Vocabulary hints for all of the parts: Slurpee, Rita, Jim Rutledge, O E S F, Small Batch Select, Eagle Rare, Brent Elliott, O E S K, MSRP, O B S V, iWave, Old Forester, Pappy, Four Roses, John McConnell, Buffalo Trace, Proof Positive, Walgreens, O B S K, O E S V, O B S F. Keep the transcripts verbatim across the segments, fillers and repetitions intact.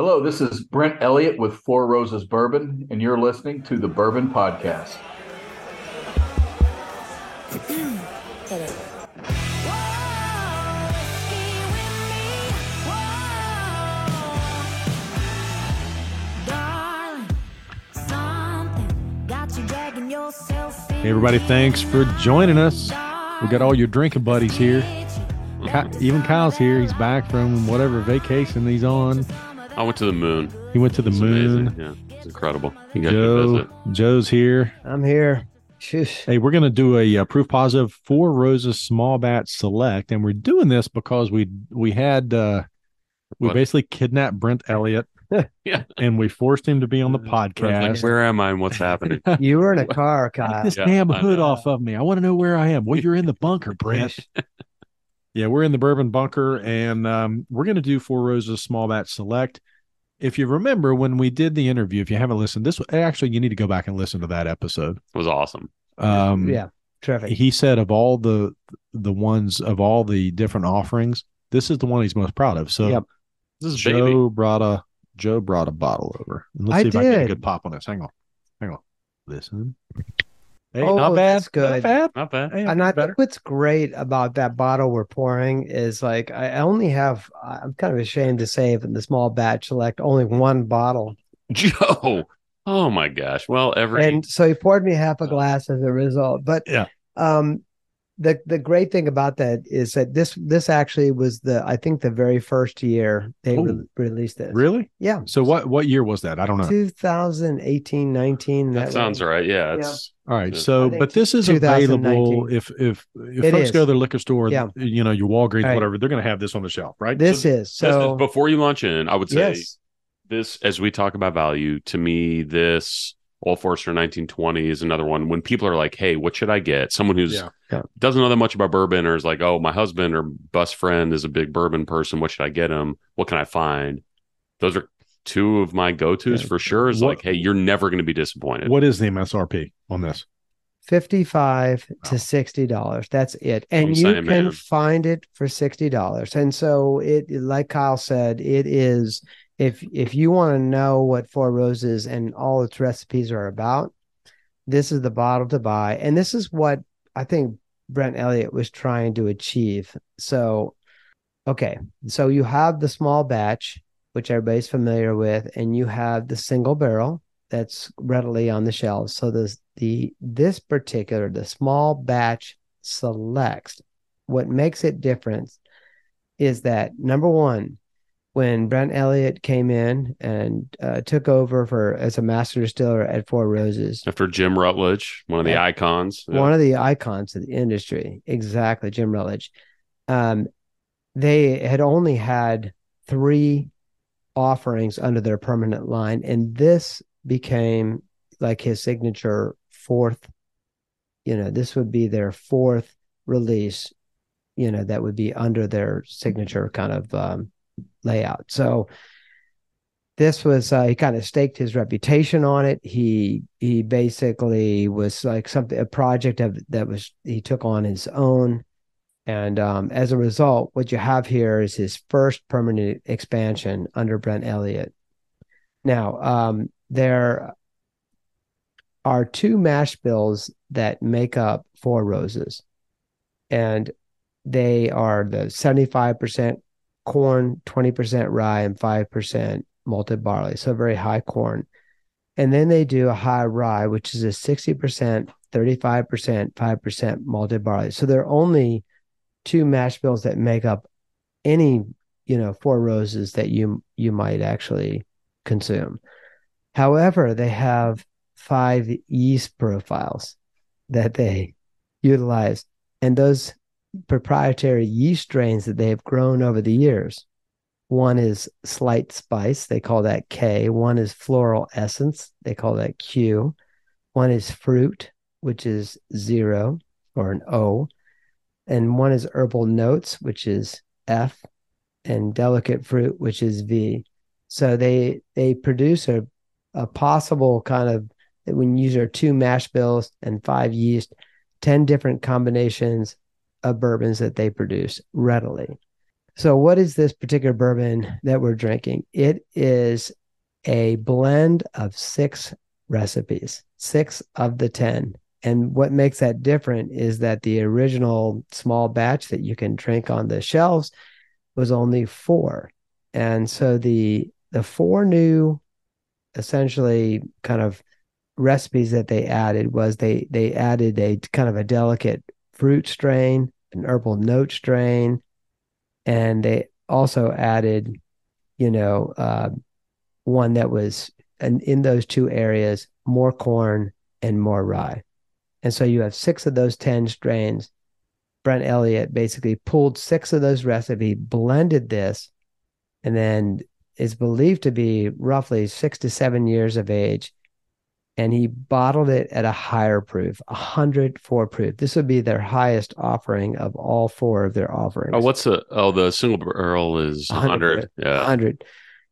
Hello, this is Brent Elliott with Four Roses Bourbon, and you're listening to the Bourbon Podcast. Hey everybody, thanks for joining us. We got all your drinking buddies here. Even Kyle's here. He's back from whatever vacation he's on. I went to the moon. He went to the it's moon. Amazing. Yeah, it's incredible. You got Joe, to visit. Joe's here. I'm here. Sheesh. Hey, we're going to do a uh, Proof Positive Four Roses Small Batch Select, and we're doing this because we we had uh, we what? basically kidnapped Brent Elliott. Yeah, and we forced him to be on the podcast. Like, where am I and what's happening? You were in a car, Kyle. Get this yeah, damn hood off of me. I want to know where I am. Well, you're in the bunker, Brent. Yeah, we're in the bourbon bunker, and um, we're going to do Four Roses Small Batch Select. If you remember when we did the interview, if you haven't listened, this actually you need to go back and listen to that episode. It was awesome. Um, yeah, terrific. He said of all the the ones of all the different offerings, this is the one he's most proud of. So yep. this is Joe Baby. brought a Joe brought a bottle over. And let's I see if did. I can get a good pop on this. Hang on, hang on. Listen. Hey, oh, not bad. That's good. Not bad. Not bad. Hey, and I better. think what's great about that bottle we're pouring is like I only have. I'm kind of ashamed to say, in the small batch select, only one bottle. Joe, oh my gosh! Well, every and so he poured me half a glass as a result. But yeah, um, the the great thing about that is that this this actually was the I think the very first year they oh, re- released this. Really? Yeah. So what what year was that? I don't know. twenty eighteen, nineteen That, that sounds right. Yeah. It's... Yeah. All right, so but this is available if if if it folks is. go to their liquor store, yeah. you know, your Walgreens, right. whatever, they're going to have this on the shelf, right? This so, is so before you launch in, I would say yes. this as we talk about value. To me, this Old Forester nineteen twenty is another one when people are like, "Hey, what should I get?" Someone who's yeah. Yeah. doesn't know that much about bourbon or is like, "Oh, my husband or best friend is a big bourbon person. What should I get him? What can I find?" Those are two of my go-tos okay. for sure is what, like, hey, you're never going to be disappointed. What is the M S R P on this? fifty-five dollars to sixty dollars That's it. And I'm you saying, can man. find it for sixty dollars And so it, like Kyle said, it is, if, if you want to know what Four Roses and all its recipes are about, this is the bottle to buy. And this is what I think Brent Elliott was trying to achieve. So, okay. So you have the small batch, which everybody's familiar with, and you have the single barrel that's readily on the shelves. So this, the this particular, the small batch selects, what makes it different is that, number one, when Brent Elliott came in and uh, took over for as a master distiller at Four Roses. After Jim Rutledge, one of the icons. Yeah. One of the icons of the industry. Exactly, Jim Rutledge. Um, they had only had three offerings under their permanent line, and this became like his signature fourth, you know, this would be their fourth release, you know, that would be under their signature kind of um, layout. So this was uh, he kind of staked his reputation on it. He he basically was like something a project of, that was he took on his own. And um, as a result, what you have here is his first permanent expansion under Brent Elliott. Now, um, there are two mash bills that make up Four Roses, and they are the seventy-five percent corn, twenty percent rye, and five percent malted barley, so very high corn. And then they do a high rye, which is a sixty percent, thirty-five percent, five percent malted barley. So they're only two mash bills that make up any, you know, Four Roses that you you might actually consume. However, they have five yeast profiles that they utilize, and those proprietary yeast strains that they have grown over the years. One is slight spice, they call that K. One is floral essence, they call that Q. One is fruit, which is zero or an O. And one is herbal notes, which is F, and delicate fruit, which is V. So they they produce a, a possible kind of, when you use your two mash bills and five yeast, ten different combinations of bourbons that they produce readily. So what is this particular bourbon that we're drinking? It is a blend of six recipes, six of the ten. And what makes that different is that the original small batch that you can drink on the shelves was only four. And so the the four new essentially kind of recipes that they added was they they added a kind of a delicate fruit strain, an herbal note strain, and they also added, you know, uh, one that was an, in those two areas, more corn and more rye. And so you have six of those ten strains. Brent Elliott basically pulled six of those recipes, blended this, and then is believed to be roughly six to seven years of age. And he bottled it at a higher proof, one hundred four proof. This would be their highest offering of all four of their offerings. Oh, what's the, oh, the single barrel is one hundred. one hundred. Yeah. one hundred.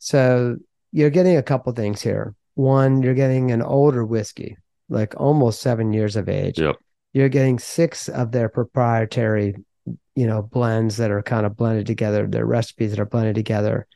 So you're getting a couple things here. One, you're getting an older whiskey, like almost seven years of age. Yep. You're getting six of their proprietary, you know, blends that are kind of blended together, their recipes that are blended together.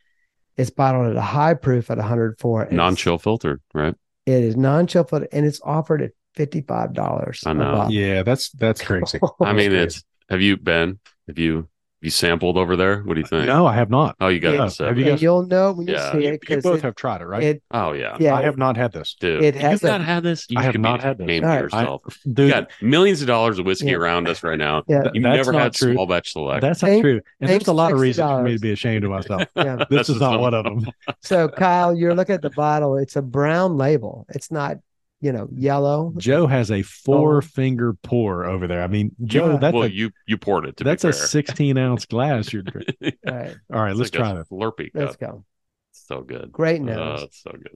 It's bottled at a high proof at one hundred four. Non-chill filtered, right? It is non-chill filtered, and it's offered at fifty-five dollars. I know. Yeah, that's that's crazy. I mean, it's. Have you been? Have you? You sampled over there? What do you think? No, I have not. Oh, you got yeah. it. Have you guys, you'll know when yeah. you see it. You both it, have tried it, right? It, oh, yeah. yeah. I have not had this. Dude, it has you've a, not had this? You I have not had this. Name right. yourself. I, dude, you got millions of dollars of whiskey yeah. around us right now. Yeah. You've that's never had true. Small Batch Select. That's not Thank, true. And there's a lot of reasons for me to be ashamed of myself. yeah. This that's is not one of them. So, Kyle, you're looking at the bottle. It's a brown label. It's not, you know, yellow. Joe has a four-finger oh. pour over there. I mean, Joe, yeah. that's well, a, you you poured it. To that's be a sixteen-ounce glass. You're drinking. All right, all right, let's like try it. Slurpee cup. Let's go. So good. Great nose. Uh, so good.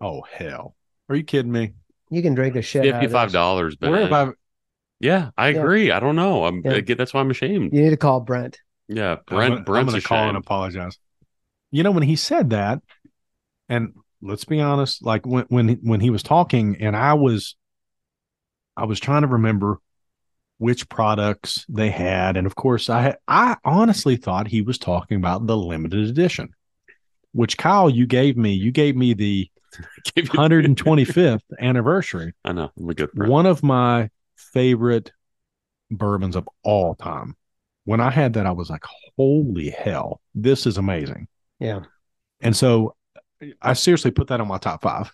Oh hell, are you kidding me? You can drink a shit. Fifty-five dollars, Ben. Yeah, I agree. Yeah. I don't know. I'm. Yeah. I get, that's why I'm ashamed. You need to call Brent. Yeah, Brent. I'm gonna, Brent's I'm gonna call and apologize. You know, when he said that, and. Let's be honest, like when, when, when he was talking and I was, I was trying to remember which products they had. And of course I, I honestly thought he was talking about the limited edition, which Kyle, you gave me, you gave me the one hundred twenty-fifth anniversary. I know. I'm a good friend. One of my favorite bourbons of all time. When I had that, I was like, holy hell, this is amazing. Yeah. And so I seriously put that on my top five.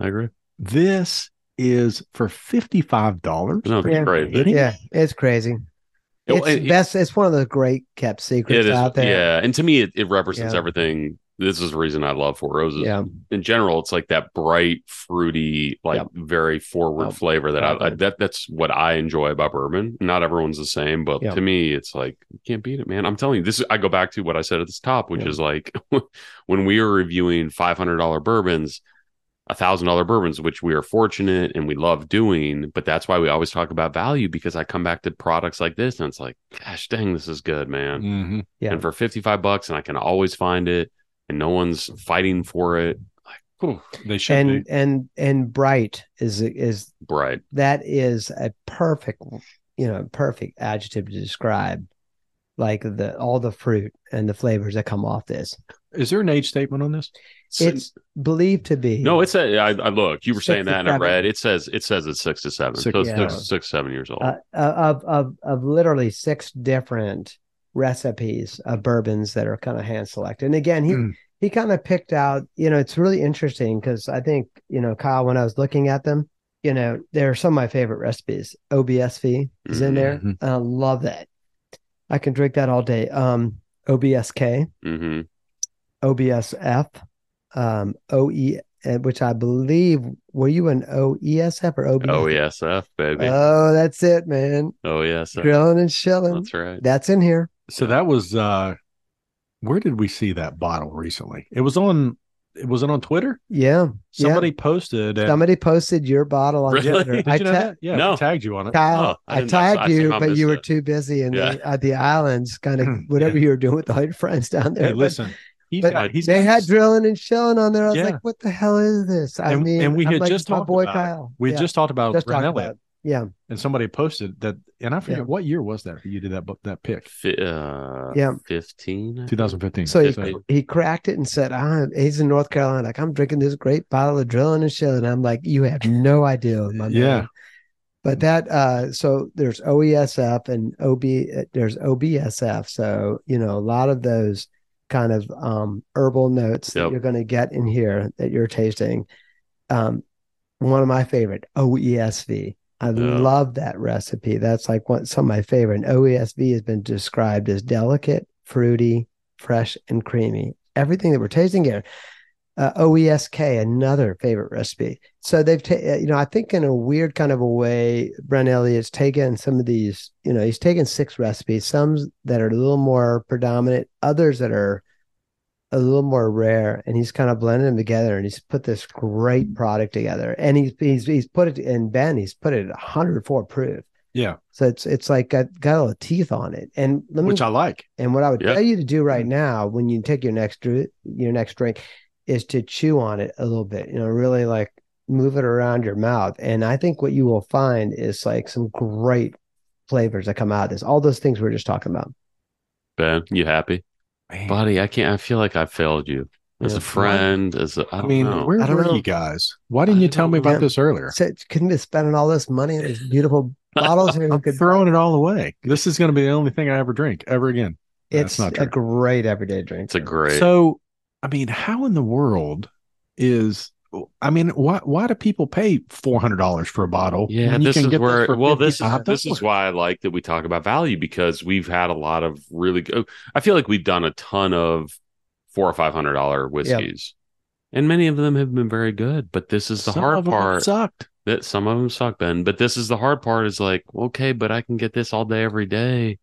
I agree. This is for fifty-five dollars. No, it's yeah. crazy. Yeah, it's crazy. It's it, it, best. It's one of the great kept secrets out there. Yeah, and to me, it, it represents yeah. everything. This is the reason I love Four Roses. Yeah. In general, it's like that bright, fruity, like yep. very forward oh, flavor that I, I that that's what I enjoy about bourbon. Not everyone's the same, but yep. to me, it's like you can't beat it, man. I'm telling you, this. I go back to what I said at the top, which yep. is like when we are reviewing five hundred dollars bourbons, one thousand dollars bourbons, which we are fortunate and we love doing. But that's why we always talk about value, because I come back to products like this and it's like, gosh, dang, this is good, man. Mm-hmm. Yeah. And for fifty-five bucks, and I can always find it. And no one's fighting for it. Like, whew, they should and be. and and bright is is bright. That is a perfect, you know, perfect adjective to describe, like the all the fruit and the flavors that come off this. Is there an age statement on this? It's believed to be. No, it's a. I, I look. You were saying that, and I read. It says it says it's six to seven. Six, so it's yeah. six, six seven years old. Uh, of of of literally six different recipes of bourbons that are kind of hand selected. And again, he mm. he kind of picked out, you know, it's really interesting because I think, you know, Kyle, when I was looking at them, you know, they're some of my favorite recipes. O B S V is mm-hmm. in there. And I love that. I can drink that all day. Um, O B S K, mm-hmm. O B S F, um, O E, which I believe, were you an O E S F or O B S F? O E S F, baby. Oh, that's it, man. O E S F. Grilling and chilling. That's right. That's in here. So that was, uh, where did we see that bottle recently? It was on, it wasn't on Twitter. Yeah. Somebody yeah. posted. And... Somebody posted your bottle on really? Twitter. Did I you know ta- that? Yeah. No. I tagged you on it. Kyle, oh, I, I tagged I, you, I but you were it. too busy in yeah. the, uh, the islands, kind of whatever you were doing with all your friends down there. Hey, but, listen, he's but got, he's they got... had drilling and chilling on there. I was yeah. like, what the hell is this? I and, mean, and we I'm had like, just talked my boy about Kyle. It. We yeah. just talked about Brent Elliott. Yeah. And somebody posted that, and I forget yeah. what year was that you did that that pick? Uh, yeah. fifteen twenty fifteen So he, so he cracked it and said, I'm, he's in North Carolina, like, I'm drinking this great bottle of Drilling and Shilling. And I'm like, you have no idea, my yeah. man. But that, uh, so there's O E S F and O B, there's O B S F. So, you know, a lot of those kind of um, herbal notes yep. that you're going to get in here that you're tasting. Um, one of my favorite, O E S V. I yeah. love that recipe. That's like one, some of my favorite. And O E S V has been described as delicate, fruity, fresh, and creamy. Everything that we're tasting here. Uh, O E S K, another favorite recipe. So they've, ta- you know, I think in a weird kind of a way, Brent Elliott's taken some of these, you know, he's taken six recipes, some that are a little more predominant, others that are a little more rare, and he's kind of blended them together, and he's put this great product together. And he's he's, he's put it in Ben, he's put it one oh four proof. Yeah. So it's it's like got, got a little teeth on it, and let me, which I like. And what I would yep. tell you to do right now when you take your next your next drink is to chew on it a little bit, you know, really like move it around your mouth. And I think what you will find is like some great flavors that come out of this. All those things we were just talking about. Ben, you happy? Man. Buddy, I can't, I feel like I failed you as yeah, a friend, right. as a, I, I don't mean, know. Where I don't were know. you guys? Why didn't you tell me about yeah. this earlier? So, couldn't be spending all this money on these beautiful bottles. I'm could... throwing it all away. This is going to be the only thing I ever drink ever again. It's not a great everyday drink. It's a great. So, I mean, how in the world is, I mean, why why do people pay four hundred dollars for a bottle? Yeah, this is where, well, this is, this is why I like that we talk about value, because we've had a lot of really good, I feel like we've done a ton of four hundred or five hundred dollars whiskeys. Yep. And many of them have been very good, but this is the some hard part. Sucked. That some of them suck, Ben, but this is the hard part is like, okay, but I can get this all day, every day.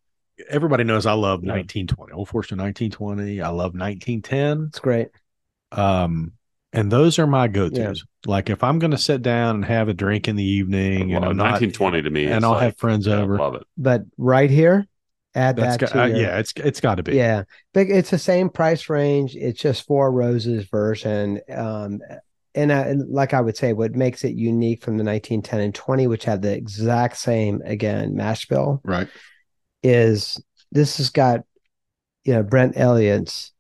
Everybody knows I love nineteen twenty Old Forester nineteen twenty I love nineteen ten It's great. Um, and those are my go-tos. Yeah. Like if I'm going to sit down and have a drink in the evening, and I'm nineteen twenty not, to me, and I'll like, have friends I over. Love it. But right here, add That's that. Got, to uh, your, yeah, it's it's got to be. Yeah, but it's the same price range. It's just Four Roses version. Um, and, I, and like I would say, what makes it unique from the nineteen ten and twenty which have the exact same again mash bill, right? Is this has got, you know, Brent Elliott's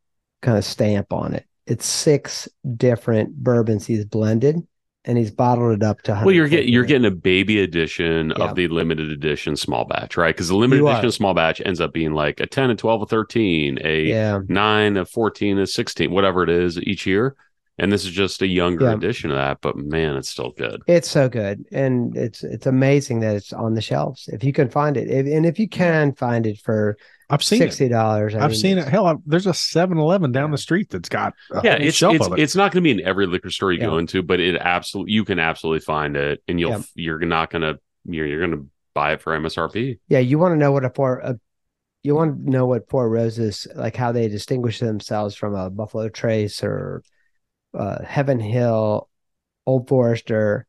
kind of stamp on it. It's six different bourbons he's blended, and he's bottled it up to. Well, you're getting you're getting a baby edition yeah. of the limited edition small batch, right? Because the limited you edition are. small batch ends up being like a ten, a twelve, a thirteen, a yeah. nine, a fourteen, a sixteen, whatever it is each year. And this is just a younger yeah. edition of that, but man, it's still good. It's so good. And it's it's amazing that it's on the shelves. If you can find it, if, and if you can find it for I've seen sixty dollars It. I've mean, seen it. Hell, I've, there's a seven eleven down the street that's got a yeah, it's, shelf it's, of it. It's not going to be in every liquor store you yeah. go into, but it absolutely you can absolutely find it, and you'll yeah. you're not going to you're, you're going to buy it for M S R P. Yeah, you want to know what a four a, you want to know what Four Roses, like how they distinguish themselves from a Buffalo Trace or Uh, Heaven Hill, Old Forester.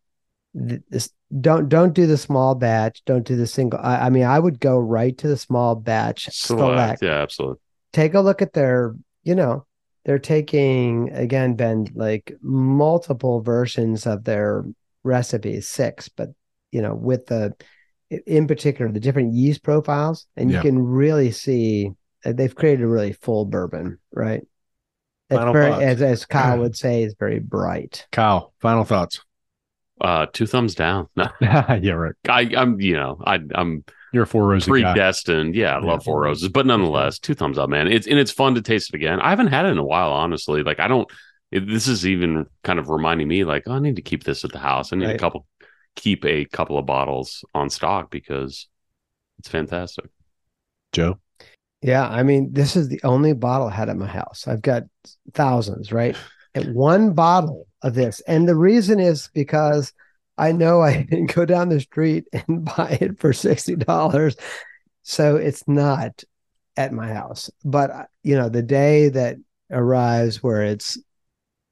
This, don't don't do the small batch. Don't do the single. I, I mean, I would go right to the small batch select. select. Yeah, absolutely. Take a look at their. You know, they're taking again, Ben, like multiple versions of their recipes, six, but you know, with the in particular the different yeast profiles, and yeah. you can really see that they've created a really full bourbon, right? It's very, as, as Kyle yeah. would say, is very bright. Kyle, final thoughts. Uh, two thumbs down. No. yeah, right. I, I'm, you know, I, I'm. You're a Four Roses predestined. Guy. Yeah, I yeah. love Four Roses, but nonetheless, two thumbs up, man. It's and it's fun to taste it again. I haven't had it in a while, honestly. Like I don't. It, this is even kind of reminding me, like, oh, I need to keep this at the house. I need right. a couple, keep a couple of bottles on stock because it's fantastic. Joe. Yeah, I mean, this is the only bottle I had at my house. I've got thousands, right? And one bottle of this. And the reason is because I know I can go down the street and buy it for sixty dollars So it's not at my house. But, you know, the day that arrives where it's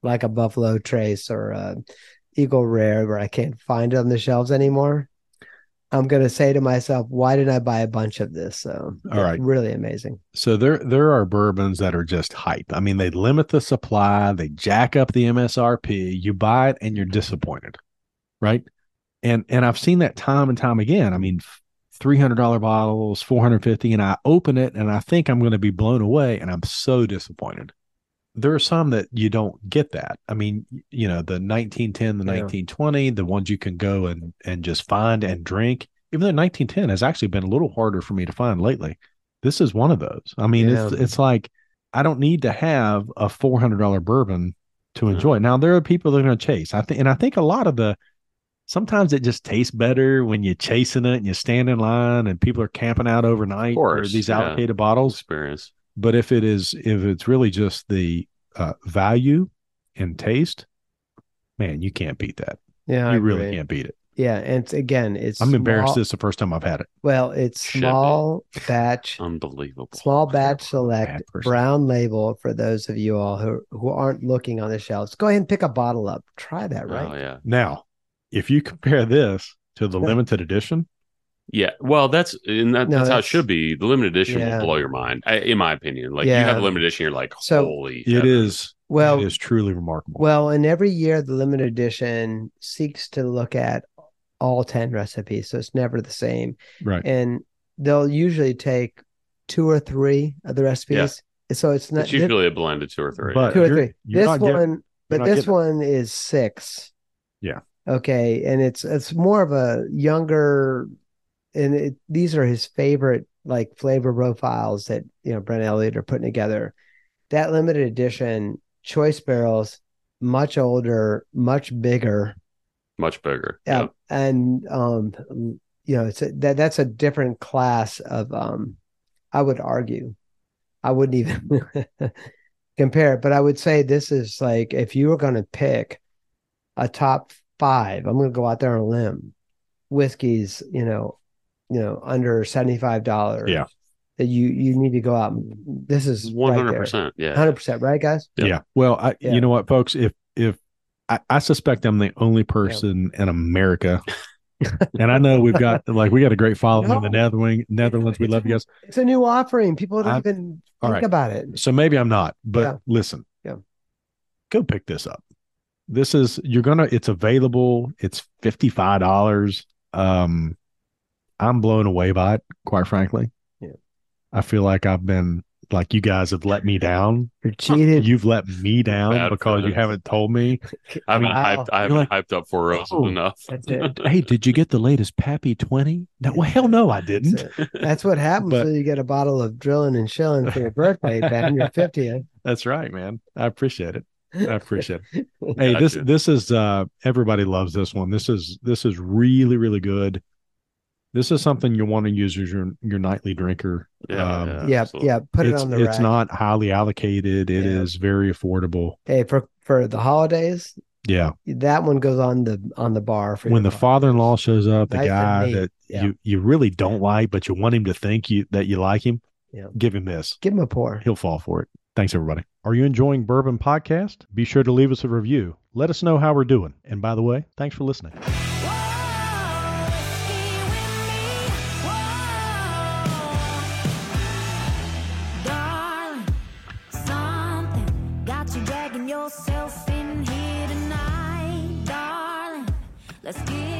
like a Buffalo Trace or a Eagle Rare where I can't find it on the shelves anymore, I'm going to say to myself, why didn't I buy a bunch of this? So all right. Really amazing. So there, there are bourbons that are just hype. I mean, they limit the supply. They jack up the M S R P. You buy it and you're disappointed, right? And, and I've seen that time and time again. I mean, three hundred dollar bottles, four hundred fifty, and I open it and I think I'm going to be blown away, and I'm so disappointed. There are some that you don't get that. I mean, you know, the nineteen ten, the yeah. nineteen twenty, the ones you can go and, and just find and drink. Even though nineteen ten has actually been a little harder for me to find lately. This is one of those. I mean, yeah. it's, it's like, I don't need to have a four hundred dollar bourbon to enjoy. Mm-hmm. Now, there are people that are going to chase. I think, and I think a lot of the, sometimes it just tastes better when you're chasing it and you stand in line and people are camping out overnight for these yeah. allocated bottles. Experience. But if it is, if it's really just the uh, value and taste, man, you can't beat that. Yeah, you I really agree. Can't beat it. Yeah, and it's, again, it's. I'm small, embarrassed. This is the first time I've had it. Well, it's Shit. small batch, unbelievable. Small batch select, brown label. For those of you all who who aren't looking on the shelves, go ahead and pick a bottle up. Try that, right? Oh yeah. Now, if you compare this to the limited edition. Yeah, well, that's and that, no, that's, that's how it should be. The limited edition yeah. will blow your mind, I, in my opinion. Like yeah. you have a limited edition, you're like, holy! So it is well, it is truly remarkable. Well, and every year the limited edition seeks to look at all ten recipes, so it's never the same, right? And they'll usually take two or three of the recipes, yeah. so it's not it's usually this, a blend of two or three. But two or three. This one, getting, but this one is six. Yeah. Okay, and it's it's more of a younger. And it, these are his favorite, like, flavor profiles that, you know, Brent Elliott are putting together. That limited edition choice barrels, much older, much bigger, much bigger. Yeah, yep. And um, you know, it's a, that that's a different class of. Um, I would argue, I wouldn't even compare it, but I would say this is like if you were going to pick a top five. I'm going to go out there on a limb. Whiskeys, you know. You know, under seventy-five dollars. Yeah, that you you need to go out. And, this is one hundred percent. Yeah, one hundred percent. Right, guys. Yeah. yeah. Well, I yeah. you know what, folks? If if I, I suspect I'm the only person yeah. in America, and I know we've got like we got a great following no. in the Netherlands. Netherlands, we love you guys. It's a new offering. People don't I, even think right. about it. So maybe I'm not. But yeah. listen, yeah, go pick this up. This is you're gonna. It's available. It's fifty-five dollars. Um. I'm blown away by it, quite frankly. Yeah. I feel like I've been, like you guys have let me down. You're cheated. You've let me down Bad because you haven't told me. I haven't, wow. hyped, I haven't like, hyped up Four Roses oh, enough. Hey, did you get the latest Pappy twenty? No, well, hell no, I didn't. That's, that's what happens when you get a bottle of drilling and shilling for your birthday, Ben, your fiftieth. That's right, man. I appreciate it. I appreciate it. Hey, this you. this is, uh, everybody loves this one. This is This is really, really good. This is something you want to use as your, your nightly drinker. Yeah, um, yeah, yeah, yeah. Put it on the rack. It's not highly allocated. It yeah. is very affordable. Hey, for, for the holidays. Yeah, that one goes on the on the bar for when the father-in-law shows up. The nice guy that yeah. you you really don't yeah. like, but you want him to think you that you like him. Yeah, give him this. Give him a pour. He'll fall for it. Thanks, everybody. Are you enjoying Bourbon Podcast? Be sure to leave us a review. Let us know how we're doing. And by the way, thanks for listening. Yourself in here tonight, darling. Let's get